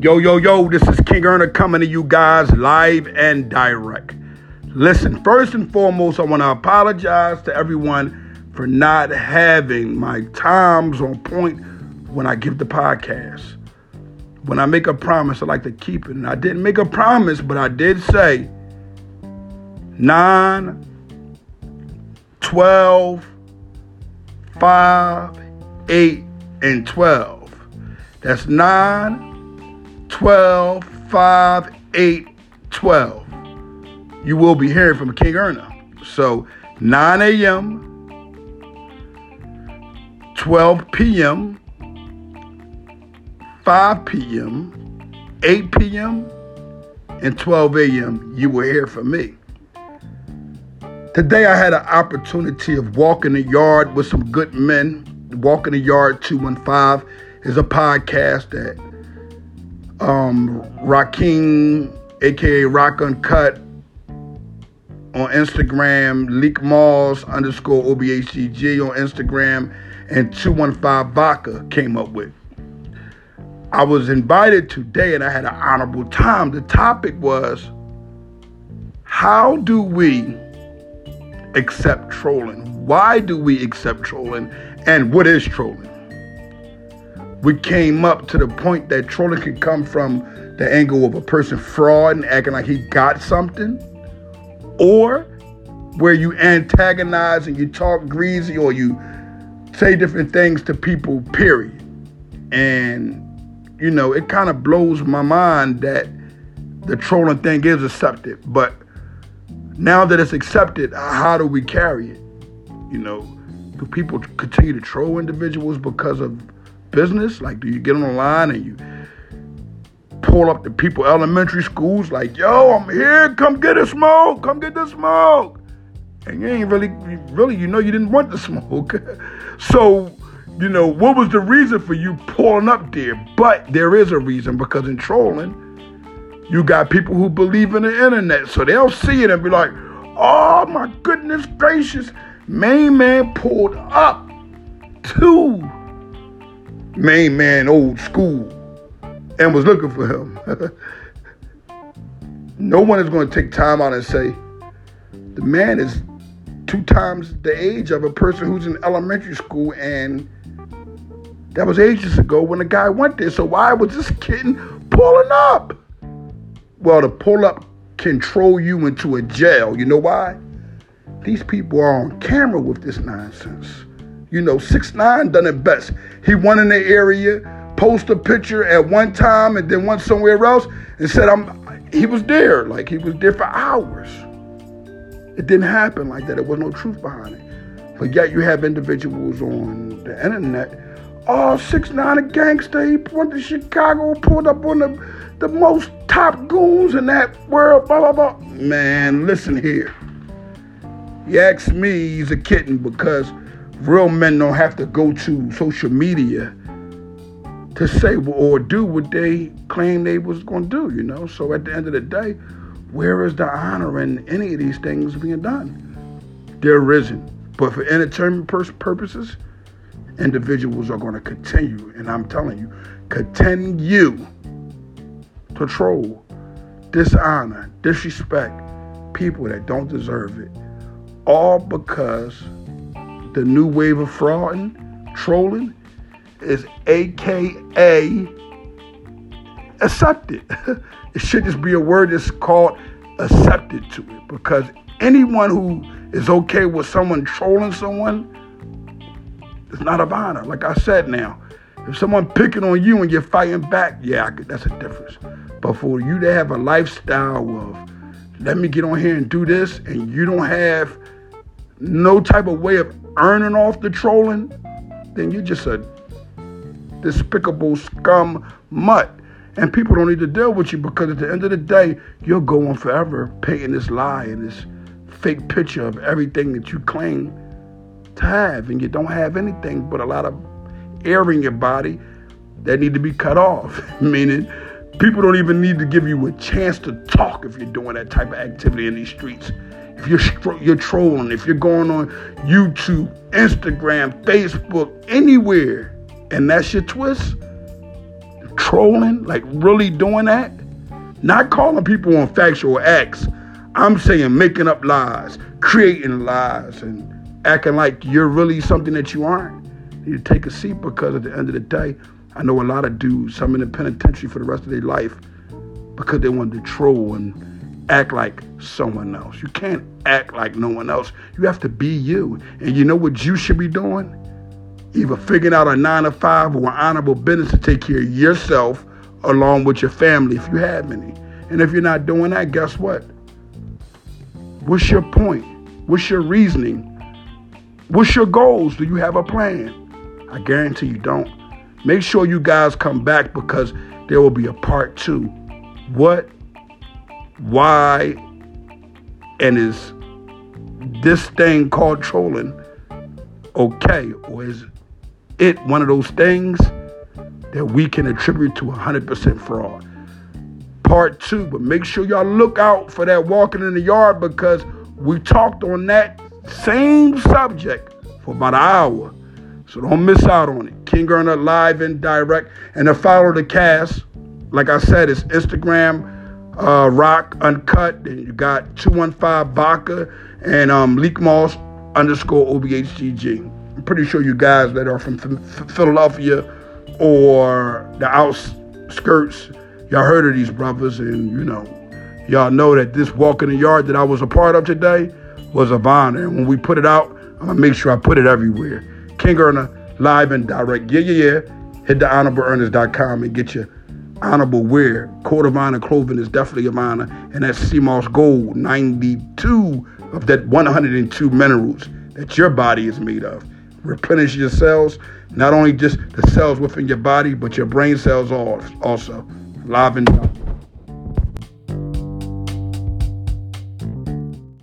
Yo, this is King Earner coming to you guys live and direct. Listen, first and foremost, I want to apologize to everyone for not having my times on point when I give the podcast. When I make a promise, I like to keep it. And I didn't make a promise, but I did say 9, 12, 5, 8, and 12. That's 9, 12, 5, 8, 12. You will be hearing from King Earner. So 9 a.m., 12 p.m., 5 p.m., 8 p.m., and 12 a.m. you will hear from me. Today I had an opportunity of walking the yard with some good men. Walking the Yard 215 is a podcast that Rocking, aka Rock Uncut, on Instagram, Leek Moss _ OBHCG on Instagram, and 215 Vodka came up with. I was invited today and I had an honorable time. The topic was, how do we accept trolling? Why do we accept trolling? And what is trolling? We came up to the point that trolling can come from the angle of a person frauding, acting like he got something, or where you antagonize and you talk greasy or you say different things to people, period. And, you know, it kind of blows my mind that the trolling thing is accepted. But now that it's accepted, how do we carry it? You know, do people continue to troll individuals because of business? Like, do you get on the line and you pull up to people elementary schools like, yo, I'm here, come get the smoke, and you ain't really, you know, you didn't want the smoke. So, you know, what was the reason for you pulling up there? But there is a reason, because in trolling you got people who believe in the internet, so they'll see it and be like, oh my goodness gracious, main man pulled up to main man old school and was looking for him. No one is going to take time out and say the man is 2 times the age of a person who's in elementary school, and that was ages ago when the guy went there. So why was this kid pulling up? Well, the pull up can throw you into a jail. You know why? These people are on camera with this nonsense. You know, 6ix9ine done it best. He went in the area, posted a picture at one time and then went somewhere else and said, he was there. Like, he was there for hours. It didn't happen like that. There was no truth behind it. But yet you have individuals on the internet. Oh, 6ix9ine a gangster. He went to Chicago, pulled up on the most top goons in that world, blah, blah, blah. Man, listen here. He asked me, he's a kitten, because real men don't have to go to social media to say or do what they claim they was going to do, you know? So at the end of the day, where is the honor in any of these things being done? There isn't. But for entertainment purposes, individuals are going to continue, and I'm telling you, continue to troll, dishonor, disrespect people that don't deserve it, all because the new wave of fraud, trolling, is AKA accepted. It should just be a word that's called accepted to it, because anyone who is okay with someone trolling someone is not of honor. Like I said now, if someone picking on you and you're fighting back, yeah, that's a difference. But for you to have a lifestyle of, let me get on here and do this, and you don't have no type of way of earning off the trolling, then you're just a despicable scum mutt. And people don't need to deal with you, because at the end of the day, you're going forever painting this lie and this fake picture of everything that you claim to have, and you don't have anything but a lot of air in your body that need to be cut off. Meaning, people don't even need to give you a chance to talk if you're doing that type of activity in these streets. If you're trolling, if you're going on YouTube, Instagram, Facebook, anywhere, and that's your twist, trolling, like really doing that, not calling people on factual acts, I'm saying making up lies, creating lies, and acting like you're really something that you aren't. You take a seat, because at the end of the day, I know a lot of dudes, some in the penitentiary for the rest of their life because they wanted to troll and act like someone else. You can't act like no one else. You have to be you. And you know what you should be doing? Either figuring out a 9-to-5 or an honorable business to take care of yourself along with your family if you have any. And if you're not doing that, guess what? What's your point? What's your reasoning? What's your goals? Do you have a plan? I guarantee you don't. Make sure you guys come back, because there will be a part 2. What, why, and is this thing called trolling okay? Or is it one of those things that we can attribute to 100% fraud? Part 2, but make sure y'all look out for that Walking in the Yard, because we talked on that same subject for about an hour. So don't miss out on it. King Earner live and direct. And to follow the cast, like I said, it's Instagram, Rock Uncut. Then you got 215 Vodka and Leek Moss _OBHCG. I'm pretty sure you guys that are from Philadelphia or the outskirts, y'all heard of these brothers. And, you know, y'all know that this Walk in the Yard that I was a part of today was of honor. And when we put it out, I'm going to make sure I put it everywhere. King Earner, live and direct. Yeah. Hit the honorableearners.com and get your honorable wear. Cord of Honor clothing is definitely of honor. And that's Seamoss Gold, 92 of that 102 minerals that your body is made of. Replenish your cells, not only just the cells within your body, but your brain cells also. Live and direct.